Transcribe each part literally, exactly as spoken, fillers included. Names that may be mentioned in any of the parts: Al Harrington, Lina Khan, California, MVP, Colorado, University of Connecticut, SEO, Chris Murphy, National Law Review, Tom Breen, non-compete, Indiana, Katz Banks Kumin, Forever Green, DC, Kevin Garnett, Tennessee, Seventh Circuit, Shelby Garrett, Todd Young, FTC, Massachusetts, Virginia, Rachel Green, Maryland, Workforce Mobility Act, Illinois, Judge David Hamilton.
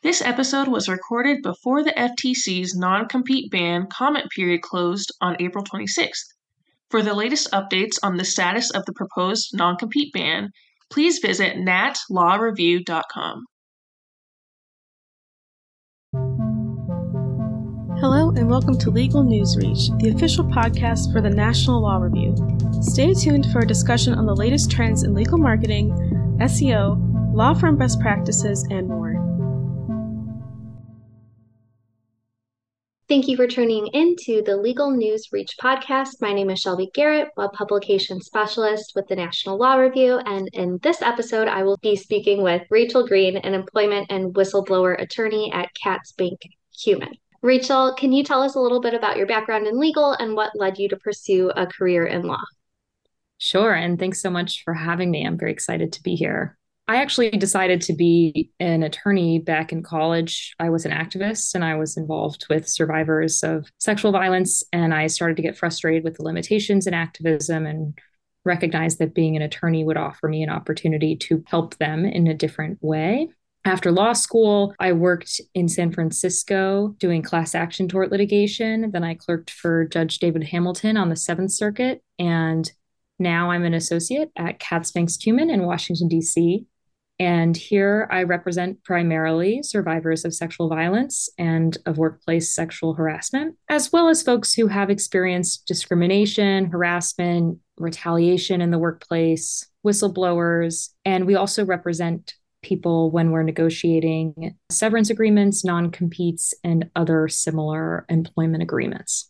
This episode was recorded before the F T C's non-compete ban comment period closed on April twenty-sixth. For the latest updates on the status of the proposed non-compete ban, please visit nat law review dot com. Hello and welcome to Legal News Reach, the official podcast for the National Law Review. Stay tuned for a discussion on the latest trends in legal marketing, S E O, law firm best practices, and more. Thank you for tuning in to the Legal News Reach podcast. My name is Shelby Garrett, Web Publication Specialist with the National Law Review, and in this episode, I will be speaking with Rachel Green, an employment and whistleblower attorney at Katz Banks Kumin. Rachel, can you tell us a little bit about your background in legal and what led you to pursue a career in law? Sure, and thanks so much for having me. I'm very excited to be here. I actually decided to be an attorney back in college. I was an activist and I was involved with survivors of sexual violence, and I started to get frustrated with the limitations in activism and recognized that being an attorney would offer me an opportunity to help them in a different way. After law school, I worked in San Francisco doing class action tort litigation. Then I clerked for Judge David Hamilton on the Seventh Circuit. And now I'm an associate at Katz Banks Kumin in Washington, D C. And here I represent primarily survivors of sexual violence and of workplace sexual harassment, as well as folks who have experienced discrimination, harassment, retaliation in the workplace, whistleblowers. And we also represent people when we're negotiating severance agreements, non-competes, and other similar employment agreements.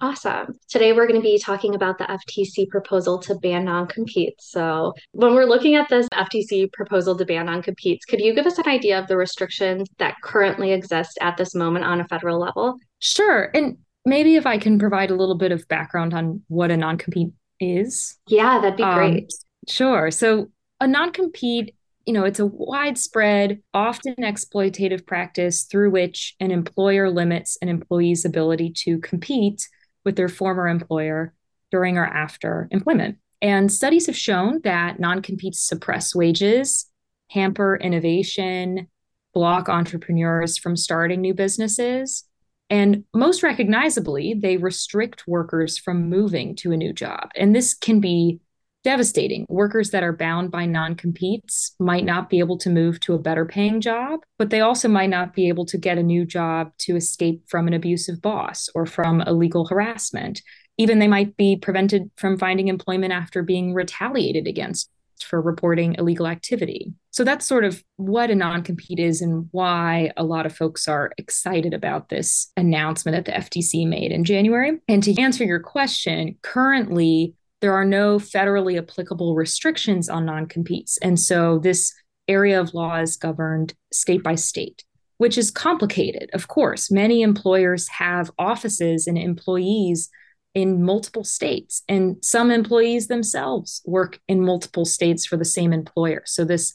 Awesome. Today, we're going to be talking about the F T C proposal to ban non-competes. So when we're looking at this F T C proposal to ban non-competes, could you give us an idea of the restrictions that currently exist at this moment on a federal level? Sure. And maybe if I can provide a little bit of background on what a non-compete is. Yeah, that'd be um, great. Sure. So a non-compete, you know, it's a widespread, often exploitative practice through which an employer limits an employee's ability to compete with their former employer during or after employment. And studies have shown that non-competes suppress wages, hamper innovation, block entrepreneurs from starting new businesses, and most recognizably, they restrict workers from moving to a new job. And this can be devastating. Workers that are bound by non-competes might not be able to move to a better paying job, but they also might not be able to get a new job to escape from an abusive boss or from illegal harassment. Even they might be prevented from finding employment after being retaliated against for reporting illegal activity. So that's sort of what a non-compete is and why a lot of folks are excited about this announcement that the F T C made in January. And to answer your question, currently, there are no federally applicable restrictions on non-competes. And so this area of law is governed state by state, which is complicated. Of course, many employers have offices and employees in multiple states, and some employees themselves work in multiple states for the same employer. So this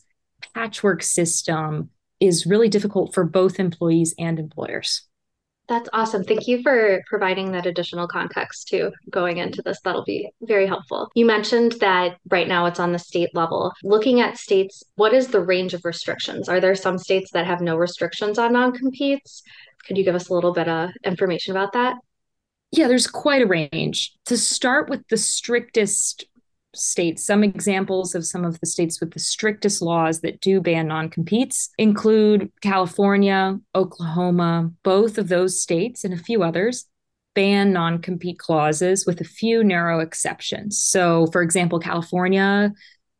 patchwork system is really difficult for both employees and employers. That's awesome. Thank you for providing that additional context too, going into this. That'll be very helpful. You mentioned that right now it's on the state level. Looking at states, what is the range of restrictions? Are there some states that have no restrictions on non-competes? Could you give us a little bit of information about that? Yeah, there's quite a range. To start with the strictest states, some examples of some of the states with the strictest laws that do ban non-competes include California, Oklahoma. Both of those states and a few others ban non-compete clauses with a few narrow exceptions. So, for example, California,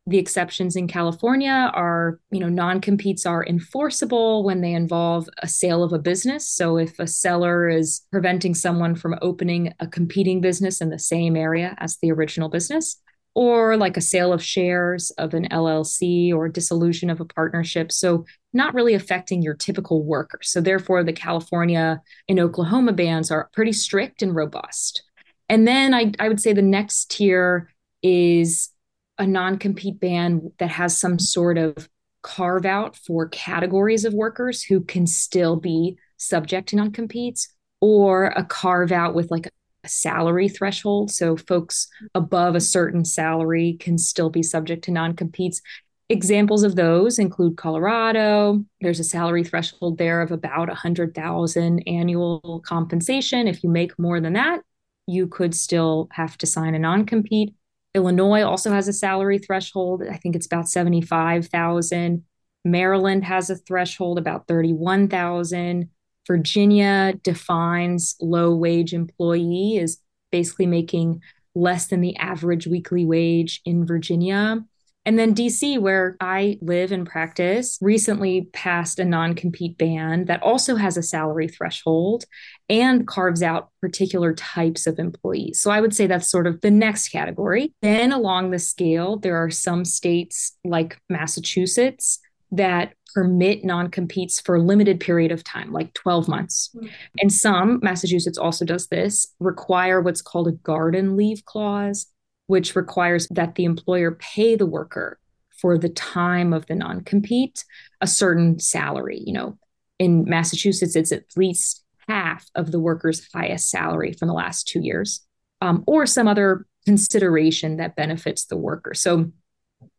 the exceptions in California are, you know, non-competes are enforceable when they involve a sale of a business. So if a seller is preventing someone from opening a competing business in the same area as the original business, or like a sale of shares of an L L C or dissolution of a partnership. So not really affecting your typical worker. So therefore, the California and Oklahoma bans are pretty strict and robust. And then I, I would say the next tier is a non-compete ban that has some sort of carve out for categories of workers who can still be subject to non-competes, or a carve out with like a salary threshold. So folks above a certain salary can still be subject to non-competes. Examples of those include Colorado. There's a salary threshold there of about one hundred thousand dollars annual compensation. If you make more than that, you could still have to sign a non-compete. Illinois also has a salary threshold. I think it's about seventy-five thousand dollars. Maryland has a threshold about thirty-one thousand dollars. Virginia defines low-wage employee as basically making less than the average weekly wage in Virginia. And then D C, where I live and practice, recently passed a non-compete ban that also has a salary threshold and carves out particular types of employees. So I would say that's sort of the next category. Then along the scale, there are some states like Massachusetts that permit non-competes for a limited period of time, like twelve months. Mm-hmm. And some, Massachusetts also does this, require what's called a garden leave clause, which requires that the employer pay the worker for the time of the non-compete a certain salary. You know, in Massachusetts, it's at least half of the worker's highest salary from the last two years, um, or some other consideration that benefits the worker. So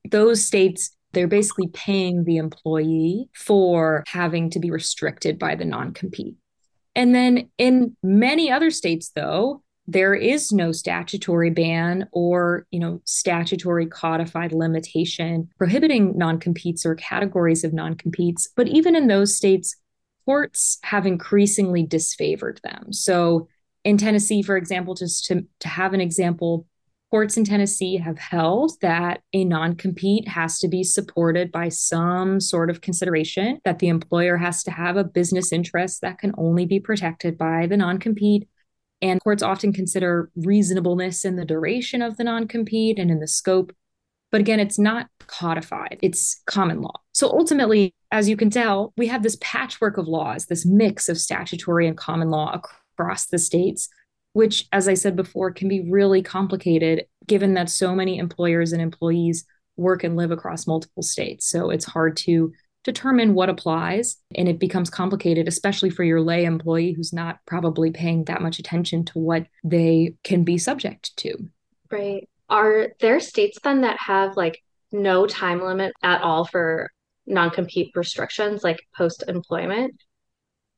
those states, they're basically paying the employee for having to be restricted by the non-compete. And then in many other states, though, there is no statutory ban or, you know, statutory codified limitation prohibiting non-competes or categories of non-competes. But even in those states, courts have increasingly disfavored them. So in Tennessee, for example, just to, to have an example, courts in Tennessee have held that a non-compete has to be supported by some sort of consideration, that the employer has to have a business interest that can only be protected by the non-compete. And courts often consider reasonableness in the duration of the non-compete and in the scope. But again, it's not codified. It's common law. So ultimately, as you can tell, we have this patchwork of laws, this mix of statutory and common law across the states, which, as I said before, can be really complicated, given that so many employers and employees work and live across multiple states. So it's hard to determine what applies, and it becomes complicated, especially for your lay employee who's not probably paying that much attention to what they can be subject to. Right. Are there states then that have like no time limit at all for non-compete restrictions, like post-employment?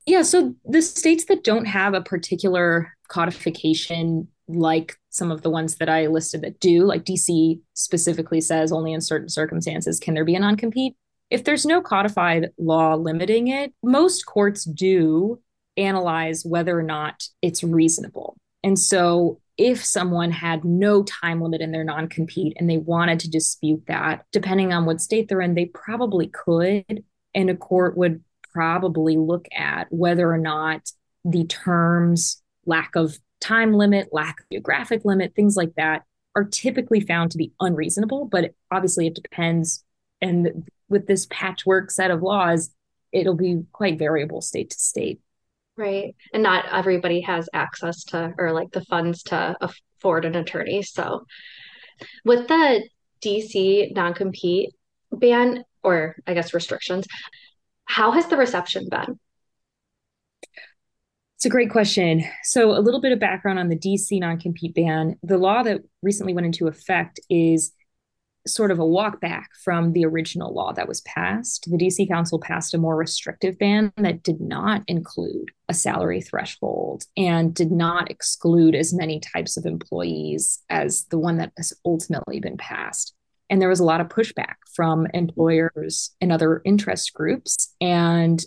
Yeah. So the states that don't have a particular codification, like some of the ones that I listed that do, like D C specifically says only in certain circumstances can there be a non-compete. If there's no codified law limiting it, most courts do analyze whether or not it's reasonable. And so if someone had no time limit in their non-compete and they wanted to dispute that, depending on what state they're in, they probably could. And a court would probably look at whether or not the terms, lack of time limit, lack of geographic limit, things like that are typically found to be unreasonable. But obviously it depends. And with this patchwork set of laws, it'll be quite variable state to state. Right. And not everybody has access to, or like the funds to afford an attorney. So with the D C non-compete ban, or I guess restrictions, how has the reception been? It's a great question. So a little bit of background on the D C non-compete ban. The law that recently went into effect is sort of a walk back from the original law that was passed. The D C Council passed a more restrictive ban that did not include a salary threshold and did not exclude as many types of employees as the one that has ultimately been passed. And there was a lot of pushback from employers and other interest groups. And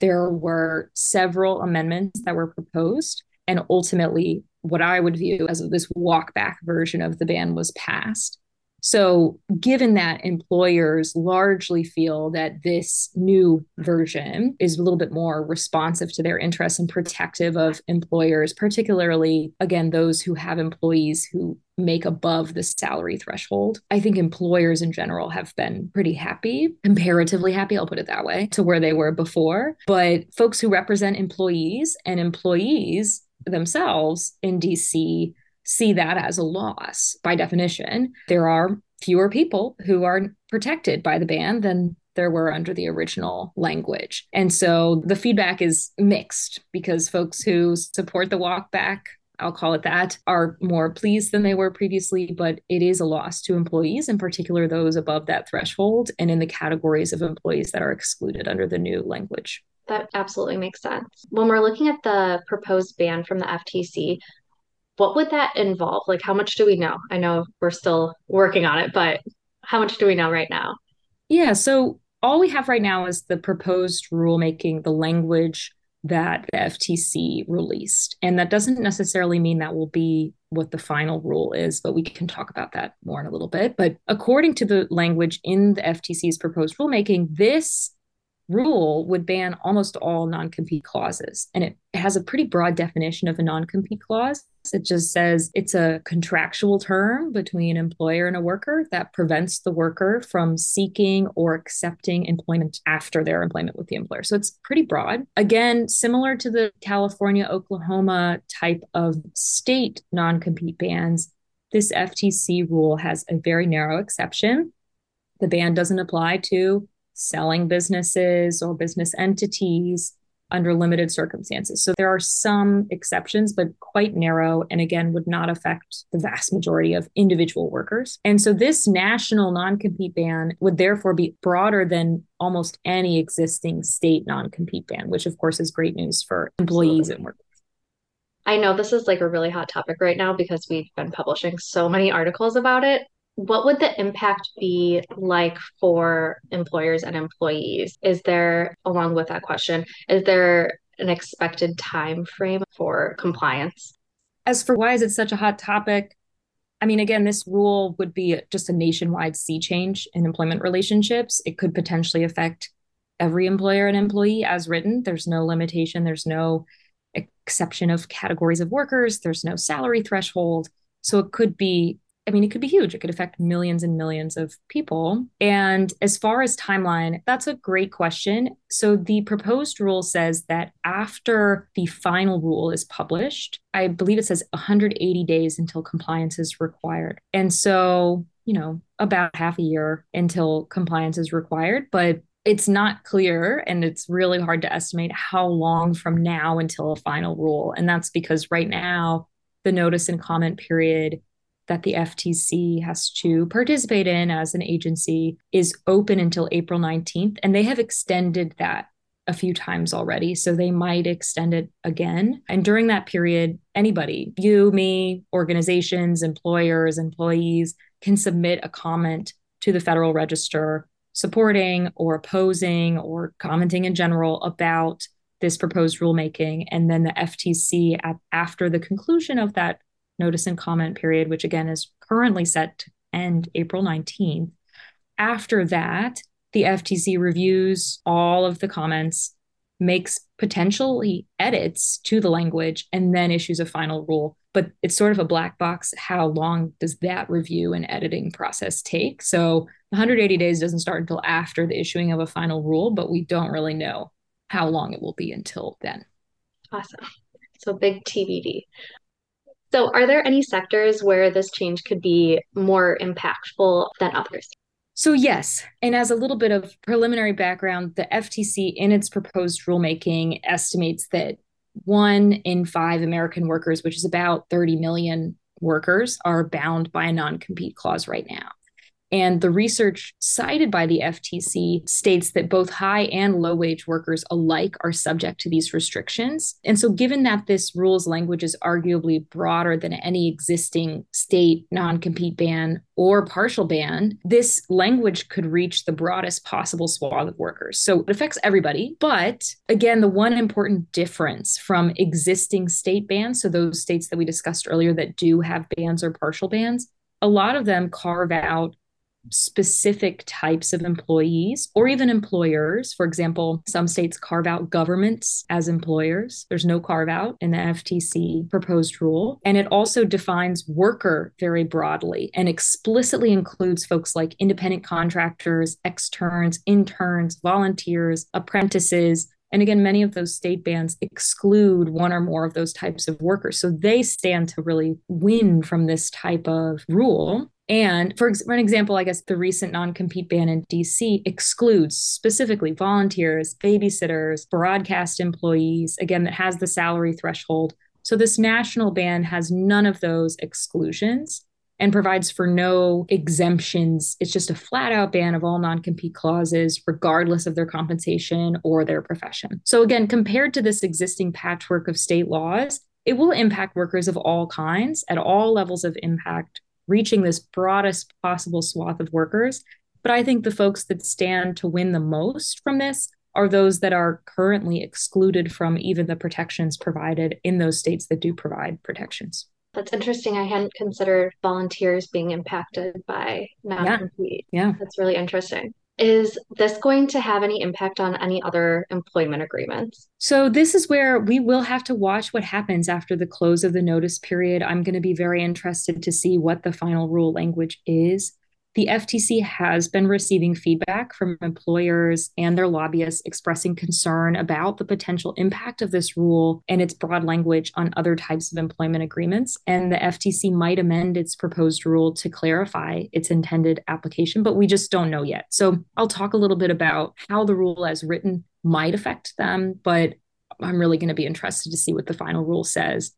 there were several amendments that were proposed. And ultimately, what I would view as this walk back version of the ban was passed. So given that employers largely feel that this new version is a little bit more responsive to their interests and protective of employers, particularly, again, those who have employees who make above the salary threshold, I think employers in general have been pretty happy, comparatively happy, I'll put it that way, to where they were before. But folks who represent employees and employees themselves in D C see that as a loss. By definition, there are fewer people who are protected by the ban than there were under the original language. And so the feedback is mixed because folks who support the walk back I'll call it that, are more pleased than they were previously, but it is a loss to employees, in particular those above that threshold and in the categories of employees that are excluded under the new language. That absolutely makes sense. When we're looking at the proposed ban from the F T C, what would that involve? Like, how much do we know? I know we're still working on it, but how much do we know right now? Yeah, so all we have right now is the proposed rulemaking, the language that the F T C released. And that doesn't necessarily mean that will be what the final rule is, but we can talk about that more in a little bit. But according to the language in the F T C's proposed rulemaking, this rule would ban almost all non-compete clauses. And it has a pretty broad definition of a non-compete clause. It just says it's a contractual term between an employer and a worker that prevents the worker from seeking or accepting employment after their employment with the employer. So it's pretty broad. Again, similar to the California, Oklahoma type of state non-compete bans, this F T C rule has a very narrow exception. The ban doesn't apply to selling businesses or business entities under limited circumstances. So there are some exceptions, but quite narrow, and again, would not affect the vast majority of individual workers. And so this national non-compete ban would therefore be broader than almost any existing state non-compete ban, which of course is great news for employees Absolutely. And workers. I know this is like a really hot topic right now because we've been publishing so many articles about it. What would the impact be like for employers and employees? Is there, along with that question, is there an expected time frame for compliance? As for why is it such a hot topic, I mean, again, this rule would be just a nationwide sea change in employment relationships. It could potentially affect every employer and employee as written. There's no limitation. There's no exception of categories of workers. There's no salary threshold. So it could be I mean, it could be huge. It could affect millions and millions of people. And as far as timeline, that's a great question. So the proposed rule says that after the final rule is published, I believe it says one hundred eighty days until compliance is required. And so, you know, about half a year until compliance is required, but it's not clear and it's really hard to estimate how long from now until a final rule. And that's because right now the notice and comment period that the F T C has to participate in as an agency is open until April nineteenth. And they have extended that a few times already. So they might extend it again. And during that period, anybody, you, me, organizations, employers, employees can submit a comment to the Federal Register supporting or opposing or commenting in general about this proposed rulemaking. And then the F T C, after the conclusion of that notice and comment period, which again is currently set to end April nineteenth. After that, the F T C reviews all of the comments, makes potentially edits to the language, and then issues a final rule. But it's sort of a black box. How long does that review and editing process take? So one hundred eighty days doesn't start until after the issuing of a final rule, but we don't really know how long it will be until then. Awesome. So big T B D. So are there any sectors where this change could be more impactful than others? So yes, and as a little bit of preliminary background, the F T C in its proposed rulemaking estimates that one in five American workers, which is about thirty million workers, are bound by a non-compete clause right now. And the research cited by the F T C states that both high and low-wage workers alike are subject to these restrictions. And so given that this rule's language is arguably broader than any existing state non-compete ban or partial ban, this language could reach the broadest possible swath of workers. So it affects everybody. But again, the one important difference from existing state bans, so those states that we discussed earlier that do have bans or partial bans, a lot of them carve out specific types of employees or even employers. For example, some states carve out governments as employers. There's no carve out in the F T C proposed rule. And it also defines worker very broadly and explicitly includes folks like independent contractors, externs, interns, volunteers, apprentices. And again, many of those state bans exclude one or more of those types of workers. So they stand to really win from this type of rule. And for, ex- for an example, I guess the recent non-compete ban in D C excludes specifically volunteers, babysitters, broadcast employees, again, that has the salary threshold, So this national ban has none of those exclusions and provides for no exemptions. It's just a flat out ban of all non-compete clauses, regardless of their compensation or their profession. So again, compared to this existing patchwork of state laws, it will impact workers of all kinds at all levels of impact, reaching this broadest possible swath of workers. But I think the folks that stand to win the most from this are those that are currently excluded from even the protections provided in those states that do provide protections. That's interesting. I hadn't considered volunteers being impacted by non-compete. Yeah. yeah. That's really interesting. Is this going to have any impact on any other employment agreements? So this is where we will have to watch what happens after the close of the notice period. I'm going to be very interested to see what the final rule language is. The F T C has been receiving feedback from employers and their lobbyists expressing concern about the potential impact of this rule and its broad language on other types of employment agreements. And the F T C might amend its proposed rule to clarify its intended application, but we just don't know yet. So I'll talk a little bit about how the rule as written might affect them, but I'm really going to be interested to see what the final rule says.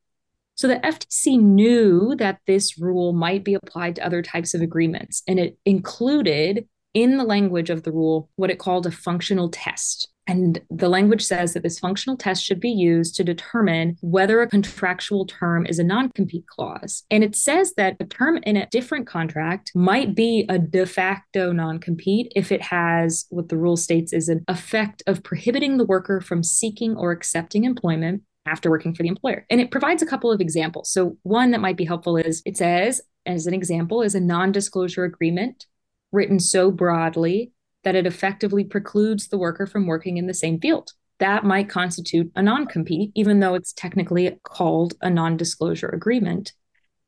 So the F T C knew that this rule might be applied to other types of agreements, and it included in the language of the rule what it called a functional test. And the language says that this functional test should be used to determine whether a contractual term is a non-compete clause. And it says that a term in a different contract might be a de facto non-compete if it has what the rule states is an effect of prohibiting the worker from seeking or accepting employment after working for the employer. And it provides a couple of examples. So one that might be helpful is, it says, as an example, is a non-disclosure agreement written so broadly that it effectively precludes the worker from working in the same field. That might constitute a non-compete, even though it's technically called a non-disclosure agreement.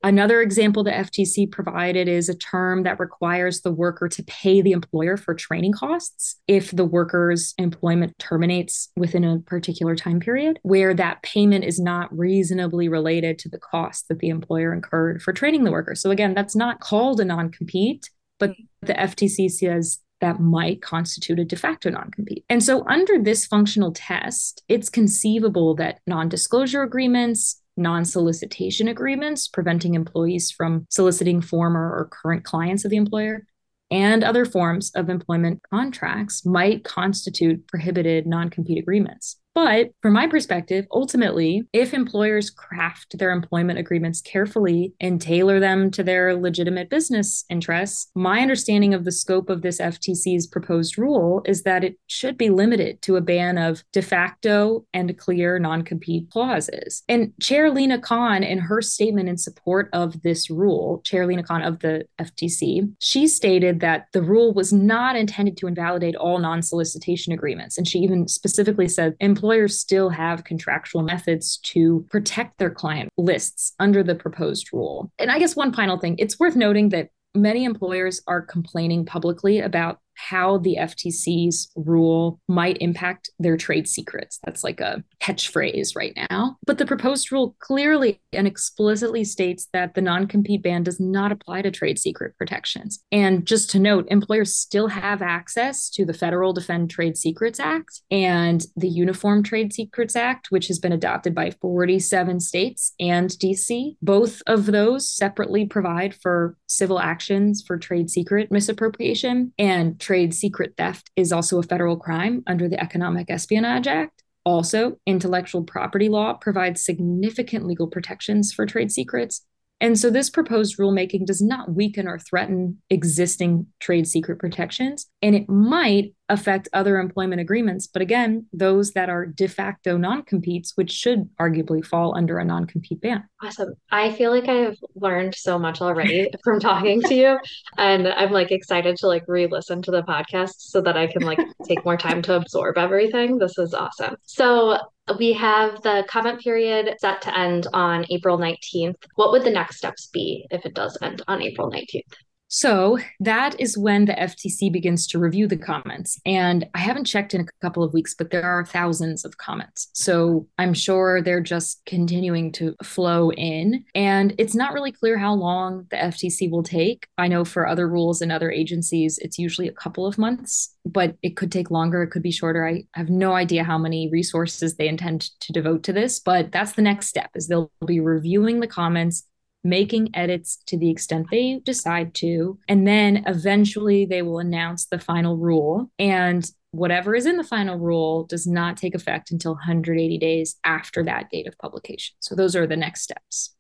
Another example the F T C provided is a term that requires the worker to pay the employer for training costs if the worker's employment terminates within a particular time period, where that payment is not reasonably related to the cost that the employer incurred for training the worker. So again, that's not called a non-compete, but the F T C says that might constitute a de facto non-compete. And so under this functional test, it's conceivable that non-disclosure agreements, non-solicitation agreements preventing employees from soliciting former or current clients of the employer, and other forms of employment contracts might constitute prohibited non-compete agreements. But from my perspective, ultimately, if employers craft their employment agreements carefully and tailor them to their legitimate business interests, my understanding of the scope of this F T C's proposed rule is that it should be limited to a ban of de facto and clear non-compete clauses. And Chair Lina Khan, in her statement in support of this rule, Chair Lina Khan of the F T C, she stated that the rule was not intended to invalidate all non-solicitation agreements. And she even specifically said, employers still have contractual methods to protect their client lists under the proposed rule. And I guess one final thing, it's worth noting that many employers are complaining publicly about how the F T C's rule might impact their trade secrets. That's like a catchphrase right now. But the proposed rule clearly and explicitly states that the non-compete ban does not apply to trade secret protections. And just to note, employers still have access to the federal Defend Trade Secrets Act and the Uniform Trade Secrets Act, which has been adopted by forty-seven states and D C. Both of those separately provide for civil actions for trade secret misappropriation, and trade secret theft is also a federal crime under the Economic Espionage Act. Also, intellectual property law provides significant legal protections for trade secrets. And so this proposed rulemaking does not weaken or threaten existing trade secret protections, and it might affect other employment agreements. But again, those that are de facto non-competes, which should arguably fall under a non-compete ban. Awesome. I feel like I've learned so much already from talking to you. And I'm like excited to like re-listen to the podcast so that I can like take more time to absorb everything. This is awesome. So we have the comment period set to end on April nineteenth. What would the next steps be if it does end on April nineteenth? So that is when the F T C begins to review the comments. And I haven't checked in a couple of weeks, but there are thousands of comments. So I'm sure they're just continuing to flow in. And it's not really clear how long the F T C will take. I know for other rules and other agencies, it's usually a couple of months, but it could take longer. It could be shorter. I have no idea how many resources they intend to devote to this, but that's the next step, is they'll be reviewing the comments, making edits to the extent they decide to, and then eventually they will announce the final rule. And whatever is in the final rule does not take effect until one hundred eighty days after that date of publication. So those are the next steps.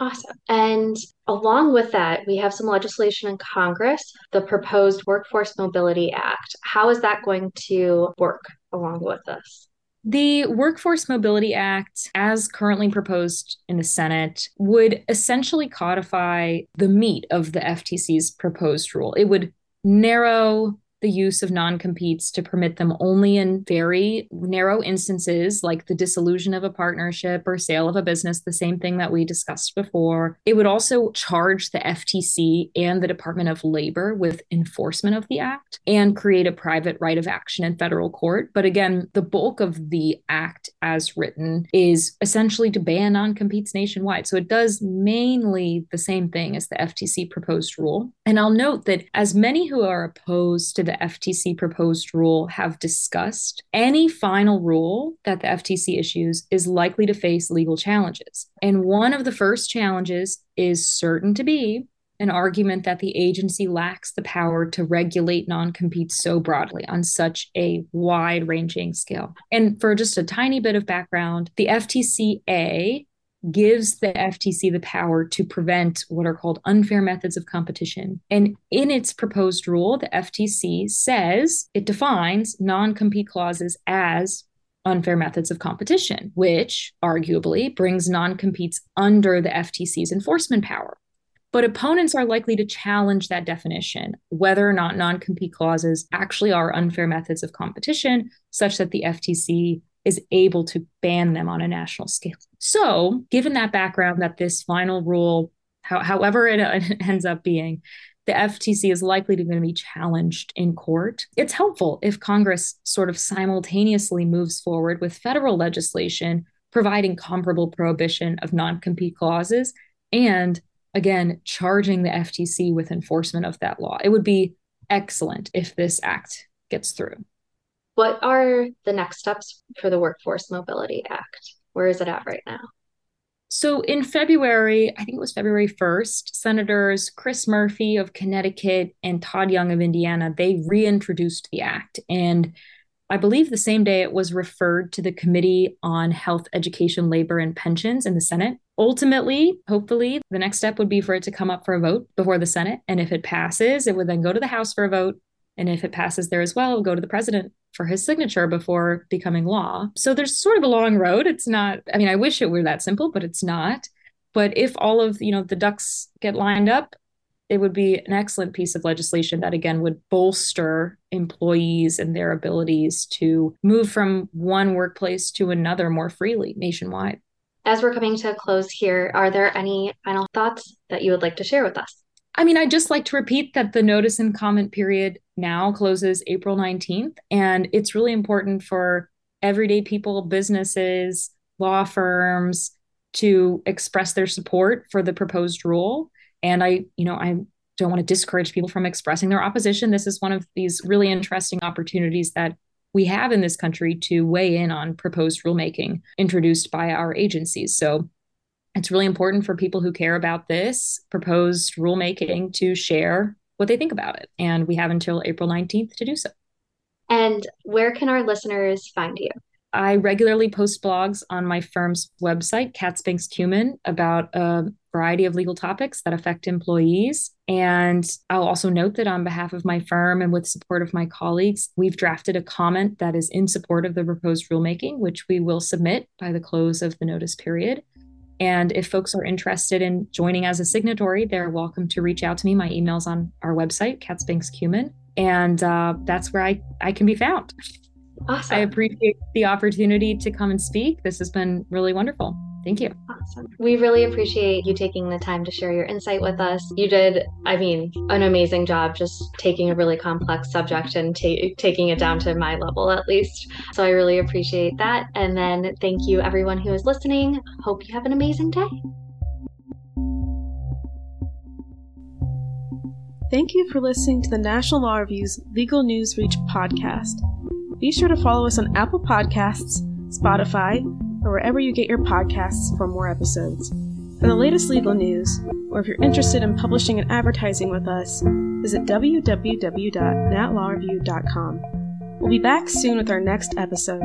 Awesome. And along with that, we have some legislation in Congress, the proposed Workforce Mobility Act. How is that going to work along with this? The Workforce Mobility Act, as currently proposed in the Senate, would essentially codify the meat of the F T C's proposed rule. It would narrow the use of non-competes to permit them only in very narrow instances, like the dissolution of a partnership or sale of a business, the same thing that we discussed before. It would also charge the F T C and the Department of Labor with enforcement of the act and create a private right of action in federal court. But again, the bulk of the act as written is essentially to ban non-competes nationwide. So it does mainly the same thing as the F T C proposed rule. And I'll note that as many who are opposed to the F T C proposed rule have discussed, any final rule that the F T C issues is likely to face legal challenges. And one of the first challenges is certain to be an argument that the agency lacks the power to regulate non-competes so broadly on such a wide-ranging scale. And for just a tiny bit of background, the F T C A gives the F T C the power to prevent what are called unfair methods of competition. And in its proposed rule, the F T C says it defines non-compete clauses as unfair methods of competition, which arguably brings non-competes under the F T C's enforcement power. But opponents are likely to challenge that definition, whether or not non-compete clauses actually are unfair methods of competition, such that the F T C is able to ban them on a national scale. So given that background, that this final rule, how, however it uh, ends up being, the F T C is likely to be challenged in court. It's helpful if Congress sort of simultaneously moves forward with federal legislation providing comparable prohibition of non-compete clauses and, again, charging the F T C with enforcement of that law. It would be excellent if this act gets through. What are the next steps for the Workforce Mobility Act? Where is it at right now? So in February, I think it was February first, Senators Chris Murphy of Connecticut and Todd Young of Indiana, they reintroduced the act. And I believe the same day it was referred to the Committee on Health, Education, Labor, and Pensions in the Senate. Ultimately, hopefully, the next step would be for it to come up for a vote before the Senate. And if it passes, it would then go to the House for a vote. And if it passes there as well, it would go to the president for his signature before becoming law. So there's sort of a long road. It's not, I mean, I wish it were that simple, but it's not. But if all of, you know, the ducks get lined up, it would be an excellent piece of legislation that, again, would bolster employees and their abilities to move from one workplace to another more freely nationwide. As we're coming to a close here, are there any final thoughts that you would like to share with us? I mean, I'd just like to repeat that the notice and comment period now closes April nineteenth, and it's really important for everyday people, businesses, law firms to express their support for the proposed rule. And I, you know, I don't want to discourage people from expressing their opposition. This is one of these really interesting opportunities that we have in this country to weigh in on proposed rulemaking introduced by our agencies. So it's really important for people who care about this proposed rulemaking to share what they think about it. And we have until April nineteenth to do so. And where can our listeners find you? I regularly post blogs on my firm's website, Katz Banks Kumin, about a variety of legal topics that affect employees. And I'll also note that on behalf of my firm and with support of my colleagues, we've drafted a comment that is in support of the proposed rulemaking, which we will submit by the close of the notice period. And if folks are interested in joining as a signatory, they're welcome to reach out to me. My email's on our website, Katz Banks Kumin, and uh, that's where I, I can be found. Awesome. I appreciate the opportunity to come and speak. This has been really wonderful. Thank you. Awesome. We really appreciate you taking the time to share your insight with us. You did, I mean, an amazing job just taking a really complex subject and ta- taking it down to my level, at least. So I really appreciate that. And then thank you, everyone who is listening. Hope you have an amazing day. Thank you for listening to the National Law Review's Legal News Reach podcast. Be sure to follow us on Apple Podcasts, Spotify, or wherever you get your podcasts for more episodes. For the latest legal news, or if you're interested in publishing and advertising with us, visit w w w dot nat law review dot com. We'll be back soon with our next episode.